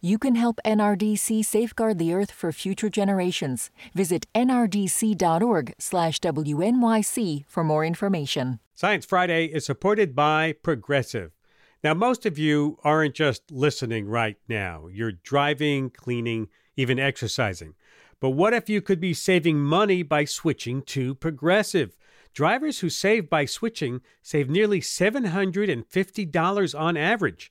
You can help NRDC safeguard the Earth for future generations. Visit nrdc.org/WNYC for more information. Science Friday is supported by Progressive. Now, most of you aren't just listening right now. You're driving, cleaning, even exercising. But what if you could be saving money by switching to Progressive? Drivers who save by switching save nearly $750 on average,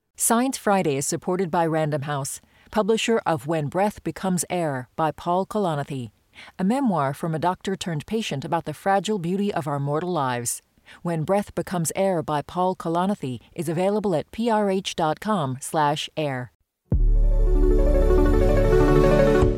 Science Friday is supported by Random House, publisher of When Breath Becomes Air by Paul Kalanithi, a memoir from a doctor turned patient about the fragile beauty of our mortal lives. When Breath Becomes Air by Paul Kalanithi is available at prh.com/air.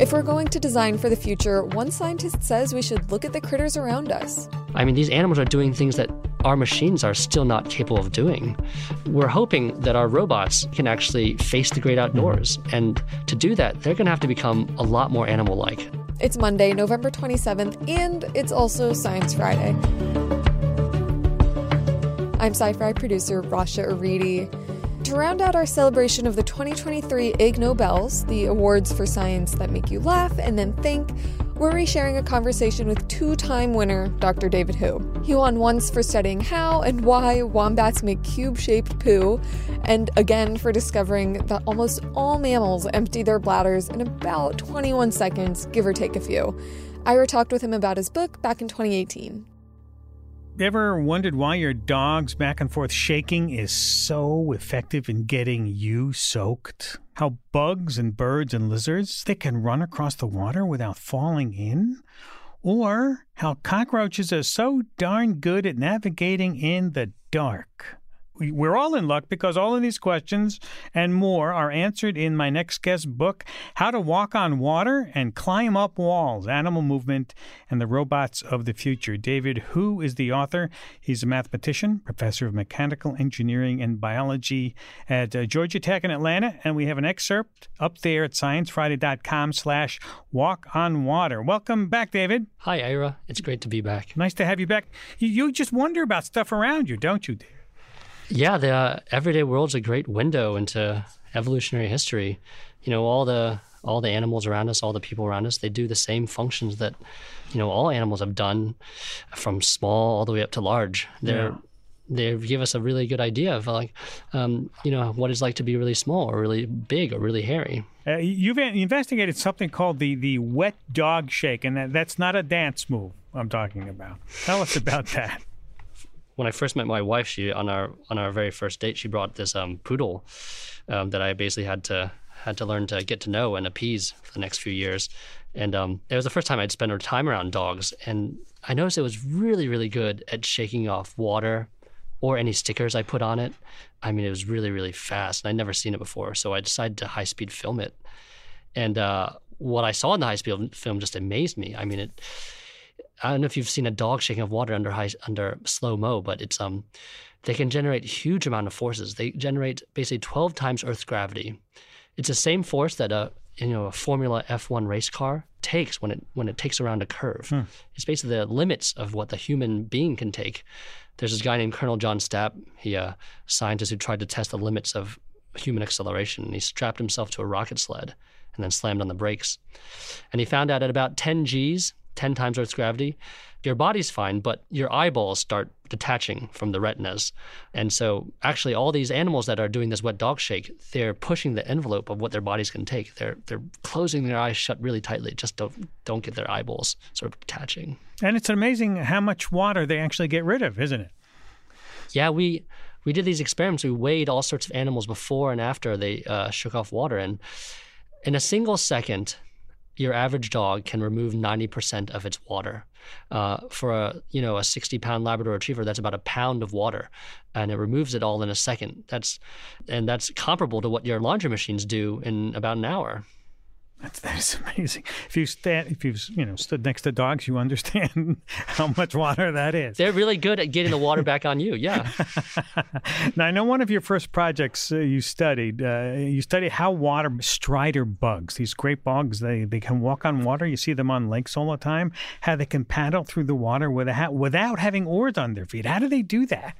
If we're going to design for the future, one scientist says we should look at the critters around us. I mean, these animals are doing things that our machines are still not capable of doing. We're hoping that our robots can actually face the great outdoors. And to do that, they're going to have to become a lot more animal-like. It's Monday, November 27th, and it's also Science Friday. I'm Sci-Fi producer Rasha Aridi. To round out our celebration of the 2023 Ig Nobels, the awards for science that make you laugh and then think, we're resharing a conversation with two-time winner Dr. David Hu. He won once for studying how and why wombats make cube-shaped poo, and again for discovering that almost all mammals empty their bladders in about 21 seconds, give or take a few. Ira talked with him about his book back in 2018. Ever wondered why your dog's back and forth shaking is so effective in getting you soaked? How bugs and birds and lizards, they can run across the water without falling in? Or how cockroaches are so darn good at navigating in the dark? We're all in luck because all of these questions and more are answered in my next guest's book, How to Walk on Water and Climb Up Walls: Animal Movement and the Robots of the Future. David Hu is the author. He's a mathematician, professor of mechanical engineering and biology at Georgia Tech in Atlanta, and we have an excerpt up there at sciencefriday.com/walkonwater. Welcome back, David. Hi, Ira. It's great to be back. Nice to have you back. You just wonder about stuff around you, don't you, David? Yeah, the everyday world's a great window into evolutionary history. You know, all the animals around us, all the people around us, they do the same functions that, you know, all animals have done from small all the way up to large. They give us a really good idea of, like, you know, what it's like to be really small or really big or really hairy. You've investigated something called the wet dog shake, and that's not a dance move I'm talking about. Tell us about that. When I first met my wife, she on our very first date, she brought this poodle that I basically had to learn to get to know and appease for the next few years. And it was the first time I'd spent time around dogs, and I noticed it was really, really good at shaking off water or any stickers I put on it. I mean, it was really, really fast, and I'd never seen it before. So I decided to high-speed film it. And what I saw in the high-speed film just amazed me. I mean, I don't know if you've seen a dog shaking of water under slow-mo, but it's they can generate huge amount of forces. They generate basically 12 times Earth's gravity. It's the same force that a Formula F1 race car takes when it takes around a curve. Hmm. It's basically the limits of what the human being can take. There's this guy named Colonel John Stapp, he a scientist who tried to test the limits of human acceleration. He strapped himself to a rocket sled and then slammed on the brakes. And he found out at about 10 Gs, 10 times Earth's gravity, your body's fine, but your eyeballs start detaching from the retinas. And so actually all these animals that are doing this wet dog shake, they're pushing the envelope of what their bodies can take. They're closing their eyes shut really tightly, just don't get their eyeballs sort of detaching. And it's amazing how much water they actually get rid of, isn't it? Yeah, we did these experiments. We weighed all sorts of animals before and after they shook off water. And in a single second, your average dog can remove 90% of its water. For a 60-pound Labrador retriever, that's about a pound of water, and it removes it all in a second. That's comparable to what your laundry machines do in about an hour. That is amazing. If you've stood next to dogs, you understand how much water that is. They're really good at getting the water back on you. Yeah. Now I know one of your first projects you studied how water strider bugs, these great bugs, they can walk on water. You see them on lakes all the time. How they can paddle through the water without having oars on their feet. How do they do that?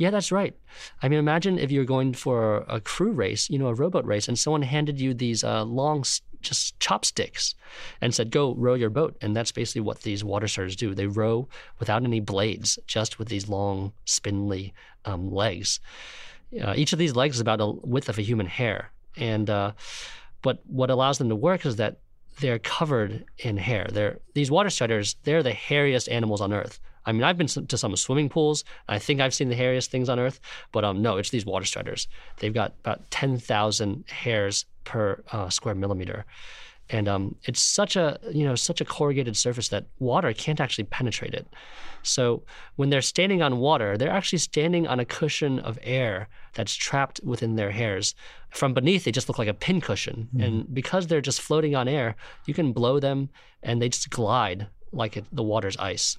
Yeah, that's right. I mean, imagine if you're going for a crew race, a rowboat race, and someone handed you these long just chopsticks and said, go row your boat. And that's basically what these water striders do. They row without any blades, just with these long, spindly legs. Each of these legs is about the width of a human hair. And but what allows them to work is that they're covered in hair. These water striders, they're the hairiest animals on Earth. I mean, I've been to some swimming pools. I think I've seen the hairiest things on Earth, but no, it's these water striders. They've got about 10,000 hairs per square millimeter, and it's such a corrugated surface that water can't actually penetrate it. So when they're standing on water, they're actually standing on a cushion of air that's trapped within their hairs. From beneath, they just look like a pincushion, and because they're just floating on air, you can blow them, and they just glide like the water's ice.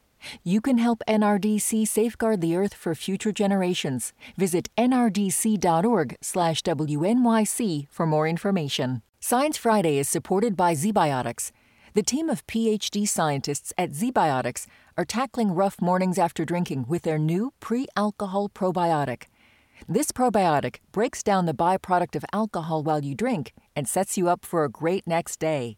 You can help NRDC safeguard the Earth for future generations. Visit nrdc.org/WNYC for more information. Science Friday is supported by ZBiotics. The team of PhD scientists at ZBiotics are tackling rough mornings after drinking with their new pre-alcohol probiotic. This probiotic breaks down the byproduct of alcohol while you drink and sets you up for a great next day.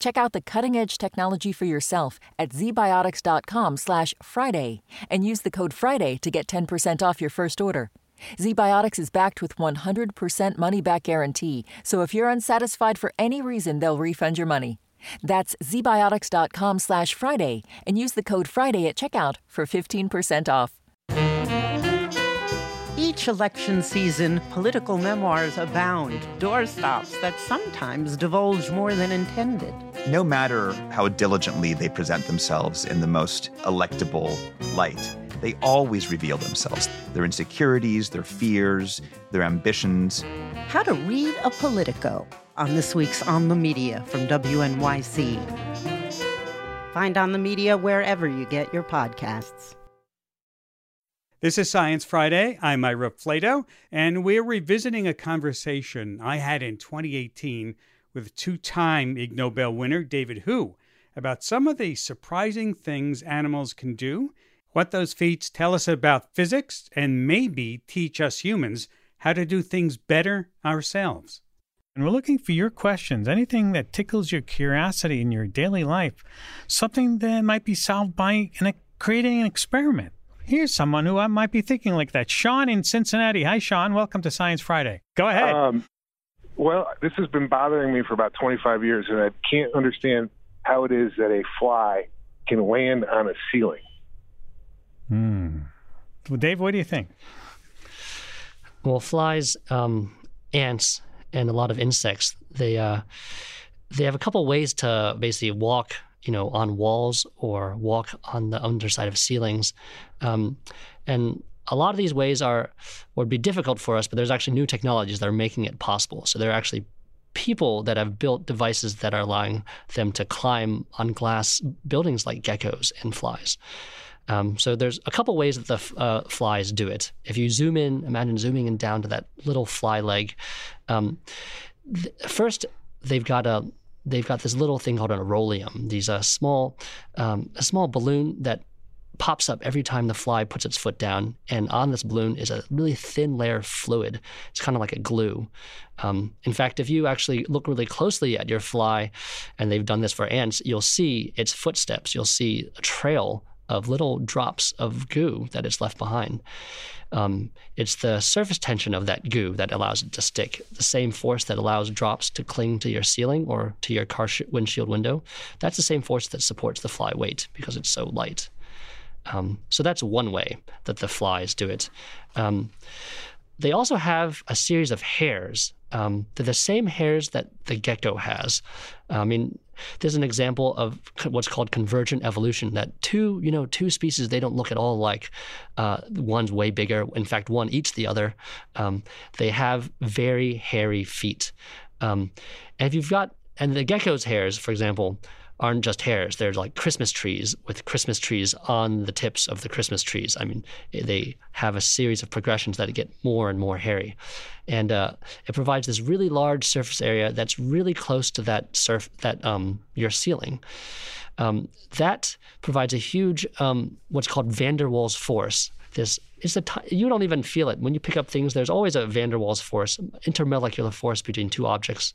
Check out the cutting-edge technology for yourself at zbiotics.com/Friday and use the code Friday to get 10% off your first order. ZBiotics is backed with 100% money-back guarantee, so if you're unsatisfied for any reason, they'll refund your money. That's zbiotics.com/Friday and use the code Friday at checkout for 15% off. Each election season, political memoirs abound, doorstops that sometimes divulge more than intended. No matter how diligently they present themselves in the most electable light, they always reveal themselves, their insecurities, their fears, their ambitions. How to read a Politico on this week's On the Media from WNYC. Find On the Media wherever you get your podcasts. This is Science Friday. I'm Ira Flato, and we're revisiting a conversation I had in 2018 with two-time Ig Nobel winner David Hu about some of the surprising things animals can do, what those feats tell us about physics, and maybe teach us humans how to do things better ourselves. And we're looking for your questions, anything that tickles your curiosity in your daily life, something that might be solved by creating an experiment. Here's someone who might be thinking like that. Sean in Cincinnati. Hi, Sean. Welcome to Science Friday. Go ahead. Well, this has been bothering me for about 25 years, and I can't understand how it is that a fly can land on a ceiling. Well, Dave, what do you think? Well, flies, ants, and a lot of insects, they have a couple ways to basically walk on walls or walk on the underside of ceilings. And a lot of these ways would be difficult for us, but there's actually new technologies that are making it possible. So there are actually people that have built devices that are allowing them to climb on glass buildings like geckos and flies. So there's a couple ways that the flies do it. If you zoom in, imagine zooming in down to that little fly leg. First, they've got this little thing called an irolium. These a small balloon that pops up every time the fly puts its foot down, and on this balloon is a really thin layer of fluid. It's kind of like a glue. In fact, if you actually look really closely at your fly, and they've done this for ants, you'll see its footsteps. You'll see a trail of little drops of goo that it's left behind. It's the surface tension of that goo that allows it to stick. The same force that allows drops to cling to your ceiling or to your car windshield window, that's the same force that supports the fly weight because it's so light. So that's one way that the flies do it. They also have a series of hairs. They're the same hairs that the gecko has. I mean, there's an example of what's called convergent evolution, that two species, they don't look at all alike. One's way bigger. In fact, one eats the other. They have very hairy feet. And the gecko's hairs, for example, aren't just hairs. They're like Christmas trees with Christmas trees on the tips of the Christmas trees. I mean, they have a series of progressions that get more and more hairy. And it provides this really large surface area that's really close to that your ceiling. That provides a huge, what's called van der Waals force. You don't even feel it. When you pick up things, there's always a van der Waals force, intermolecular force between two objects.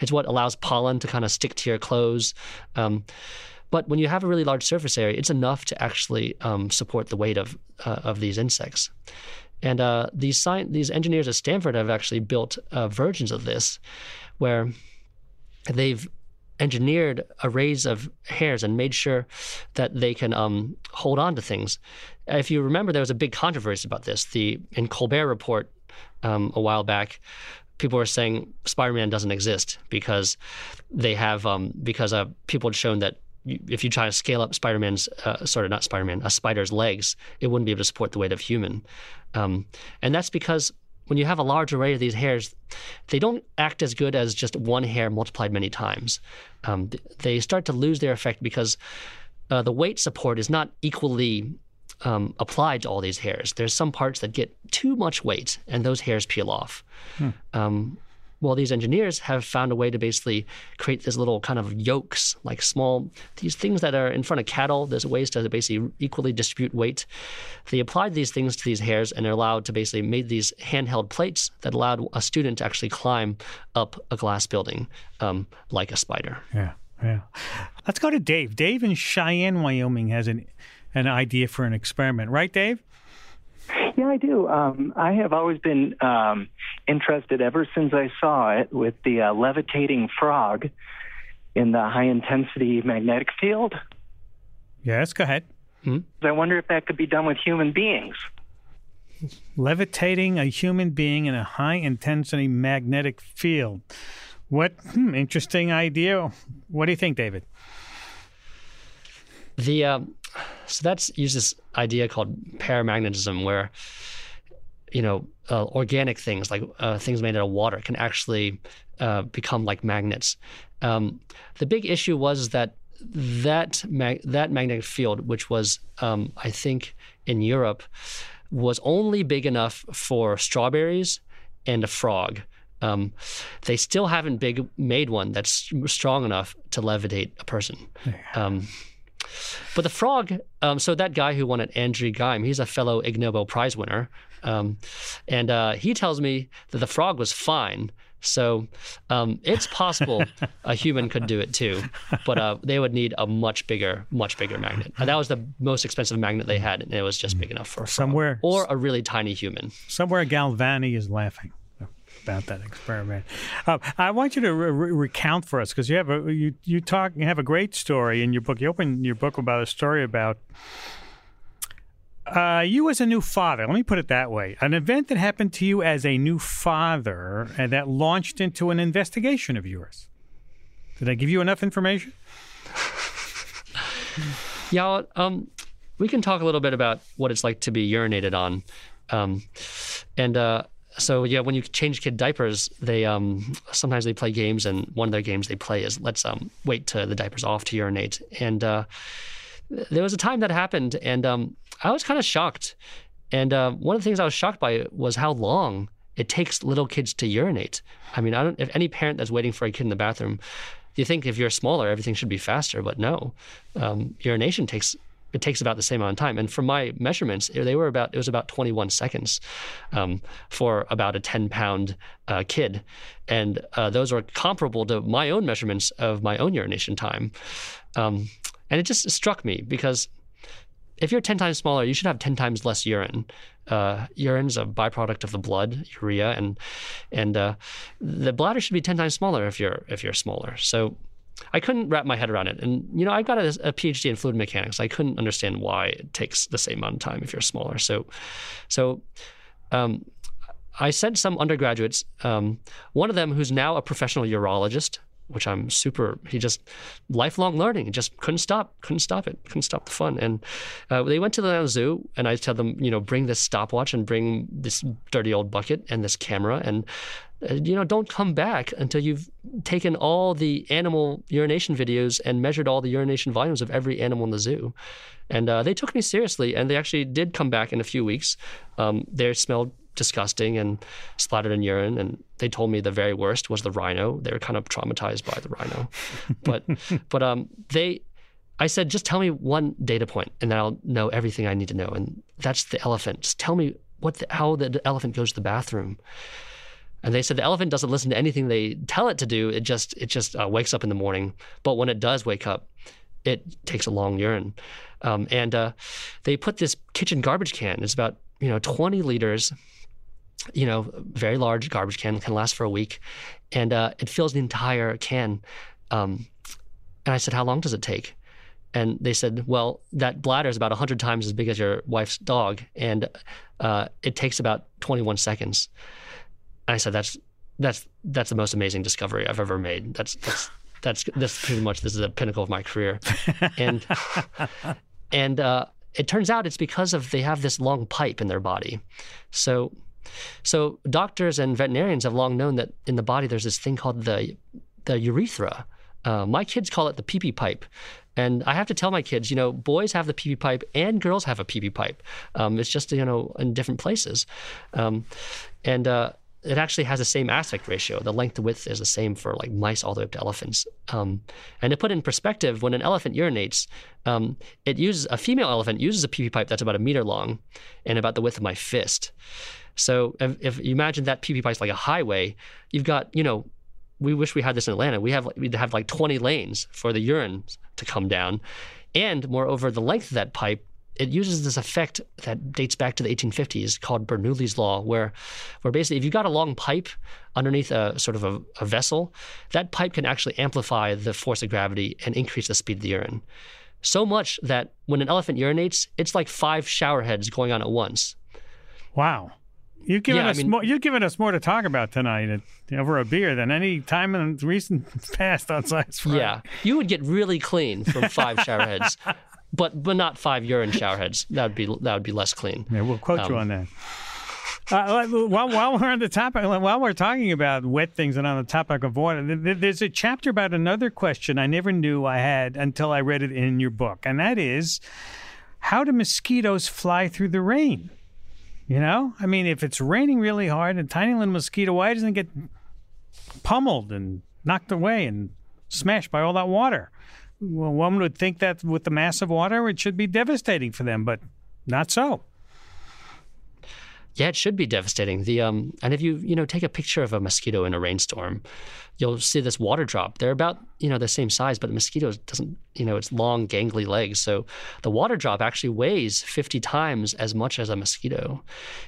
It's what allows pollen to kind of stick to your clothes. But when you have a really large surface area, it's enough to actually support the weight of these insects. And these engineers at Stanford have actually built versions of this where they've engineered arrays of hairs and made sure that they can hold on to things. If you remember, there was a big controversy about this. In Colbert Report a while back, people were saying Spider-Man doesn't exist because they have people had shown that if you try to scale up a spider's legs, it wouldn't be able to support the weight of a human. And that's because when you have a large array of these hairs, they don't act as good as just one hair multiplied many times. They start to lose their effect because the weight support is not equally applied to all these hairs. There's some parts that get too much weight, and those hairs peel off. Well, these engineers have found a way to basically create this little kind of yokes, like these things that are in front of cattle. There's ways to basically equally distribute weight. They applied these things to these hairs and made these handheld plates that allowed a student to actually climb up a glass building like a spider. Yeah. Let's go to Dave. Dave in Cheyenne, Wyoming has an idea for an experiment. Right, Dave? Yeah, I do. I have always been interested ever since I saw it with the levitating frog in the high-intensity magnetic field. Yes, go ahead. I wonder if that could be done with human beings. Levitating a human being in a high-intensity magnetic field. Interesting idea. What do you think, David? So that's used this idea called paramagnetism, where organic things like things made out of water can actually become like magnets. The big issue was that magnetic field, which was I think in Europe, was only big enough for strawberries and a frog. They still haven't made one that's strong enough to levitate a person. But the frog, so that guy who won it, Andrew Geim, he's a fellow Ig Nobel Prize winner. He tells me that the frog was fine. So it's possible a human could do it too, but they would need a much bigger magnet. And that was the most expensive magnet they had, and it was just big enough for a frog or a really tiny human. Somewhere Galvani is laughing about that experiment. I want you to recount for us, because you have a great story in your book. You open your book about a story about you as a new father. Let me put it that way: an event that happened to you as a new father, and that launched into an investigation of yours. Did I give you enough information? Yeah, we can talk a little bit about what it's like to be urinated on, So yeah, when you change kid diapers, they sometimes they play games, and one of their games they play is let's wait till the diaper's off to urinate. And there was a time that happened, and I was kind of shocked. And one of the things I was shocked by was how long it takes little kids to urinate. I mean, if any parent that's waiting for a kid in the bathroom, you think if you're smaller, everything should be faster, but no. Urination takes about the same amount of time. And from my measurements, it was about 21 seconds for about a 10-pound kid. And those were comparable to my own measurements of my own urination time. And it just struck me, because if you're 10 times smaller, you should have 10 times less urine. Urine's a byproduct of the blood, urea, and the bladder should be 10 times smaller if you're smaller. So I couldn't wrap my head around it. And, you know, I got a PhD in fluid mechanics. I couldn't understand why it takes the same amount of time if you're smaller. So I sent some undergraduates, one of them who's now a professional urologist, which I'm super, he just, lifelong learning, just couldn't stop the fun. And they went to the zoo, and I tell them, you know, bring this stopwatch and bring this dirty old bucket and this camera, and, you know, don't come back until you've taken all the animal urination videos and measured all the urination volumes of every animal in the zoo. And they took me seriously, and they actually did come back in a few weeks. They smelled disgusting and splattered in urine, and they told me the very worst was the rhino. They were kind of traumatized by the rhino, but I said, just tell me one data point, and then I'll know everything I need to know. And that's the elephant. Just tell me how the elephant goes to the bathroom. And they said the elephant doesn't listen to anything they tell it to do. It just wakes up in the morning, but when it does wake up, it takes a long urine. And they put this kitchen garbage can. It's about 20 liters. You know, very large garbage can, can last for a week, and it fills the entire can. And I said, how long does it take? And they said, well, that bladder is about 100 times as big as your wife's dog, and it takes about 21 seconds. And I said, that's the most amazing discovery I've ever made. That's pretty much, this is the pinnacle of my career. And it turns out it's because of, they have this long pipe in their body. So doctors and veterinarians have long known that in the body there's this thing called the urethra. My kids call it the pee-pee pipe. And I have to tell my kids, boys have the pee-pee pipe and girls have a pee-pee pipe. It's just, in different places. And it actually has the same aspect ratio. The length to width is the same for like mice all the way up to elephants. And to put in perspective, when an elephant urinates, a female elephant uses a pee-pee pipe that's about a meter long and about the width of my fist. So if you imagine that pee-pee pipe's like a highway, you've got, we wish we had this in Atlanta. We'd have like 20 lanes for the urine to come down. And moreover, the length of that pipe, it uses this effect that dates back to the 1850s called Bernoulli's Law, where basically if you've got a long pipe underneath a sort of a vessel, that pipe can actually amplify the force of gravity and increase the speed of the urine. So much that when an elephant urinates, it's like 5 shower heads going on at once. Wow. You've given us more to talk about tonight over a beer than any time in recent past on Science Friday. Yeah, you would get really clean from 5 showerheads, but not 5 urine showerheads. That would be less clean. Yeah, we'll quote you on that. While we're on the topic, while we're talking about wet things and on the topic of water, there's a chapter about another question I never knew I had until I read it in your book, and that is, how do mosquitoes fly through the rain? I mean, if it's raining really hard and tiny little mosquito, why doesn't it get pummeled and knocked away and smashed by all that water? Well, one would think that with the mass of water, it should be devastating for them, but not so. Yeah, it should be devastating. And if you, take a picture of a mosquito in a rainstorm, you'll see this water drop. They're about, the same size, but the mosquito doesn't, it's long, gangly legs. So the water drop actually weighs 50 times as much as a mosquito.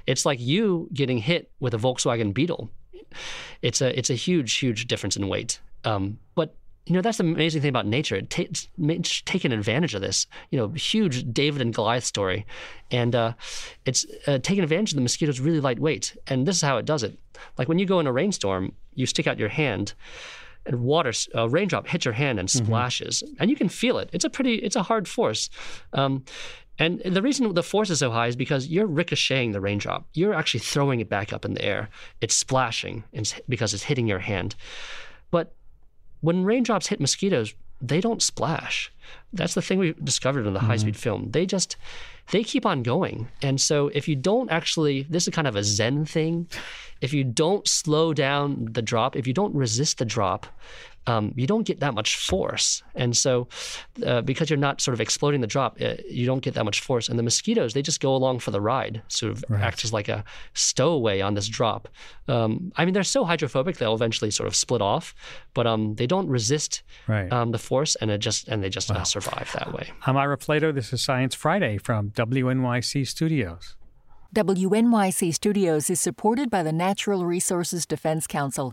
It's like you getting hit with a Volkswagen Beetle. It's a huge, huge difference in weight. But that's the amazing thing about nature. It's taken advantage of this, huge David and Goliath story. And it's taken advantage of the mosquito's really lightweight. And this is how it does it. Like when you go in a rainstorm, you stick out your hand and a raindrop hits your hand and splashes. Mm-hmm. And you can feel it. It's a hard force. And the reason the force is so high is because you're ricocheting the raindrop. You're actually throwing it back up in the air. It's splashing because it's hitting your hand. But when raindrops hit mosquitoes, they don't splash. That's the thing we discovered in the high-speed film. They keep on going. And so if you don't actually, this is kind of a Zen thing. If you don't slow down the drop, if you don't resist the drop, you don't get that much force. And so because you're not sort of exploding the drop, you don't get that much force. And the mosquitoes, they just go along for the ride, sort of act as like a stowaway on this drop. I mean, they're so hydrophobic, they'll eventually sort of split off, but they don't resist the force, and they just survive that way. I'm Ira Plato. This is Science Friday from WNYC Studios. WNYC Studios is supported by the Natural Resources Defense Council.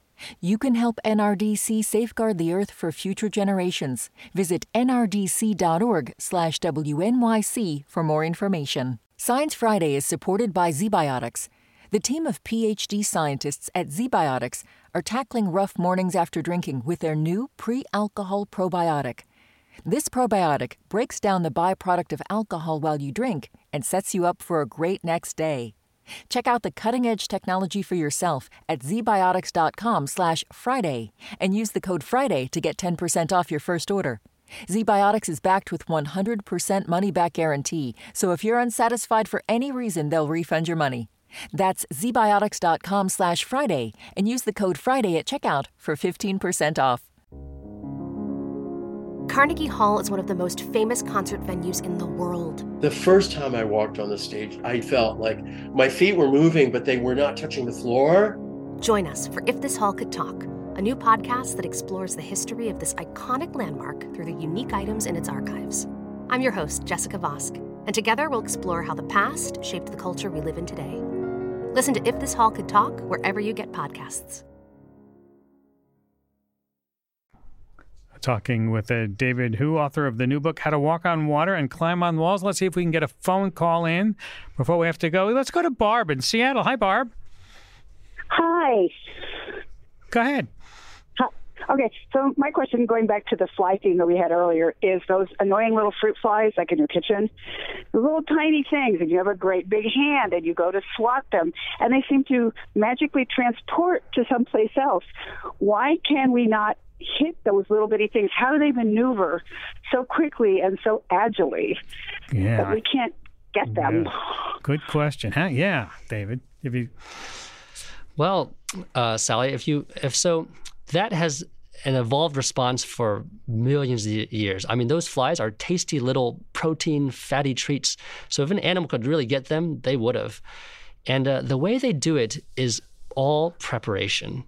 You can help NRDC safeguard the Earth for future generations. Visit nrdc.org/WNYC for more information. Science Friday is supported by ZBiotics. The team of PhD scientists at ZBiotics are tackling rough mornings after drinking with their new pre-alcohol probiotic. This probiotic breaks down the byproduct of alcohol while you drink and sets you up for a great next day. Check out the cutting-edge technology for yourself at zbiotics.com/Friday and use the code Friday to get 10% off your first order. ZBiotics is backed with 100% money-back guarantee, so if you're unsatisfied for any reason, they'll refund your money. That's zbiotics.com/Friday and use the code Friday at checkout for 15% off. Carnegie Hall is one of the most famous concert venues in the world. The first time I walked on the stage, I felt like my feet were moving, but they were not touching the floor. Join us for If This Hall Could Talk, a new podcast that explores the history of this iconic landmark through the unique items in its archives. I'm your host, Jessica Vosk, and together we'll explore how the past shaped the culture we live in today. Listen to If This Hall Could Talk wherever you get podcasts. Talking with David Hu, author of the new book, How to Walk on Water and Climb on Walls. Let's see if we can get a phone call in before we have to go. Let's go to Barb in Seattle. Hi, Barb. Hi. Go ahead. Hi. Okay, so my question, going back to the fly theme that we had earlier, is those annoying little fruit flies, like in your kitchen, the little tiny things, and you have a great big hand, and you go to swat them, and they seem to magically transport to someplace else. Why can we not hit those little bitty things? How do they maneuver so quickly and so agilely that we can't get them? Good question. Huh? Yeah, David. If you... Well, Sally, if so, that has an evolved response for millions of years. I mean, those flies are tasty little protein, fatty treats. So if an animal could really get them, they would have. And the way they do it is all preparation.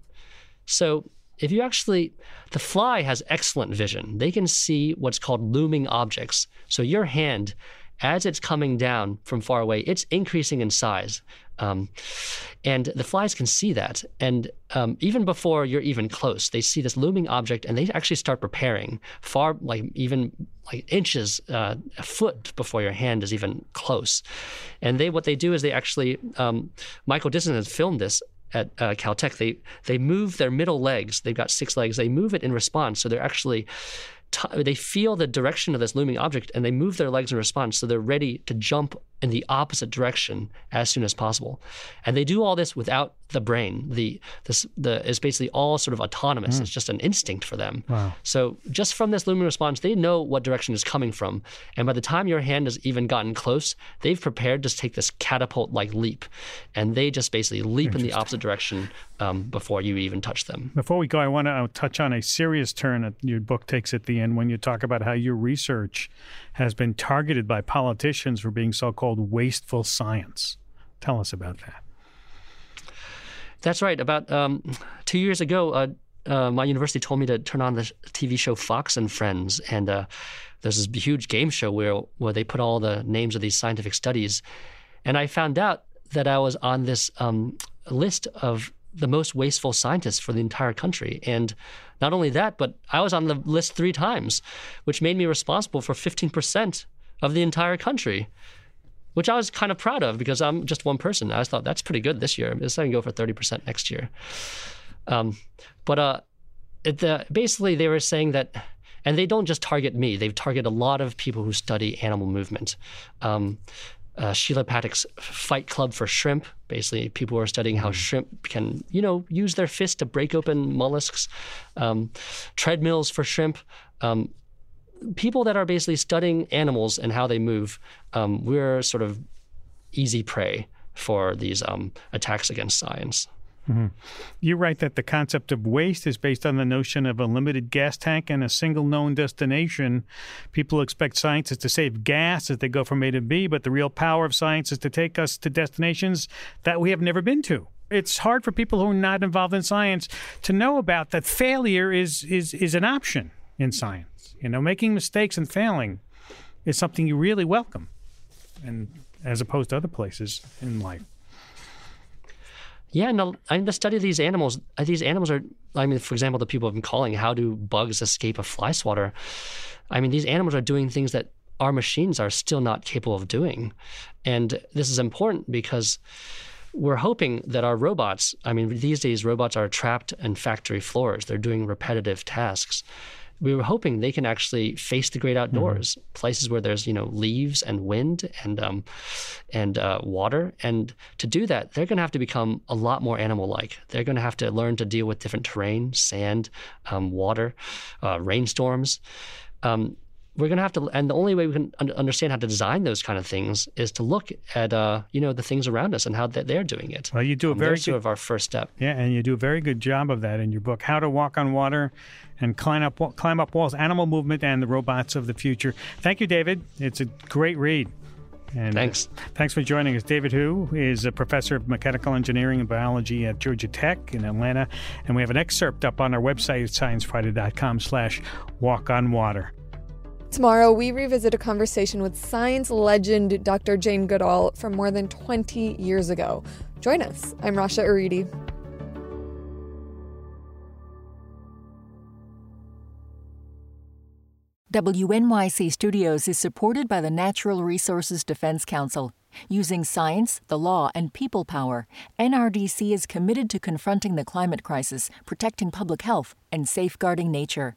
So if you actually, the fly has excellent vision. They can see what's called looming objects. So your hand, as it's coming down from far away, it's increasing in size. And the flies can see that. And even before you're even close, they see this looming object and they actually start preparing far, like even like inches, a foot before your hand is even close. And what they do is they actually, Michael Disson has filmed this at Caltech, they move their middle legs. They've got 6 legs. They move it in response. So they're actually, they feel the direction of this looming object and they move their legs in response. So they're ready to jump in the opposite direction as soon as possible. And they do all this without the brain. It's basically all sort of autonomous. It's just an instinct for them. Wow. So just from this looming response, they know what direction is coming from. And by the time your hand has even gotten close, they've prepared to take this catapult-like leap. And they just basically leap in the opposite direction before you even touch them. Before we go, I want to touch on a serious turn that your book takes at the end when you talk about how your research has been targeted by politicians for being so-called wasteful science. Tell us about that. That's right. About 2 years ago, my university told me to turn on the TV show Fox and Friends, and there's this huge game show where they put all the names of these scientific studies. And I found out that I was on this list of the most wasteful scientists for the entire country. And not only that, but I was on the list 3 times, which made me responsible for 15% of the entire country. which I was kind of proud of because I'm just one person. I thought that's pretty good this year. It's going to go for 30% next year. Basically they were saying that, and they don't just target me, they've targeted a lot of people who study animal movement. Sheila Patek's Fight Club for Shrimp, basically people are studying how shrimp can, use their fist to break open mollusks, treadmills for shrimp. People that are basically studying animals and how they move, we're sort of easy prey for these attacks against science. Mm-hmm. You write that the concept of waste is based on the notion of a limited gas tank and a single known destination. People expect scientists to save gas as they go from A to B, but the real power of science is to take us to destinations that we have never been to. It's hard for people who are not involved in science to know about that failure is an option in science. Making mistakes and failing is something you really welcome, and as opposed to other places in life. Yeah, no, the study of these animals, for example, the people have been calling, how do bugs escape a fly swatter? These animals are doing things that our machines are still not capable of doing. And this is important because we're hoping that our robots, these days robots are trapped in factory floors. They're doing repetitive tasks. We were hoping they can actually face the great outdoors, places where there's, leaves and wind and water. And to do that, they're going to have to become a lot more animal-like. They're going to have to learn to deal with different terrain, sand, water, rainstorms. We're going to have to, and the only way we can understand how to design those kind of things is to look at, the things around us and how they're doing it. Well, you do a very good sort of our first step. Yeah, and you do a very good job of that in your book, How to Walk on Water and Climb Up Walls: Animal Movement and the Robots of the Future. Thank you, David. It's a great read. And thanks. Thanks for joining us. David Hu is a professor of mechanical engineering and biology at Georgia Tech in Atlanta, and we have an excerpt up on our website at sciencefriday.com/walkonwater. Tomorrow, we revisit a conversation with science legend Dr. Jane Goodall from more than 20 years ago. Join us. I'm Rasha Aridi. WNYC Studios is supported by the Natural Resources Defense Council. Using science, the law, and people power, NRDC is committed to confronting the climate crisis, protecting public health, and safeguarding nature.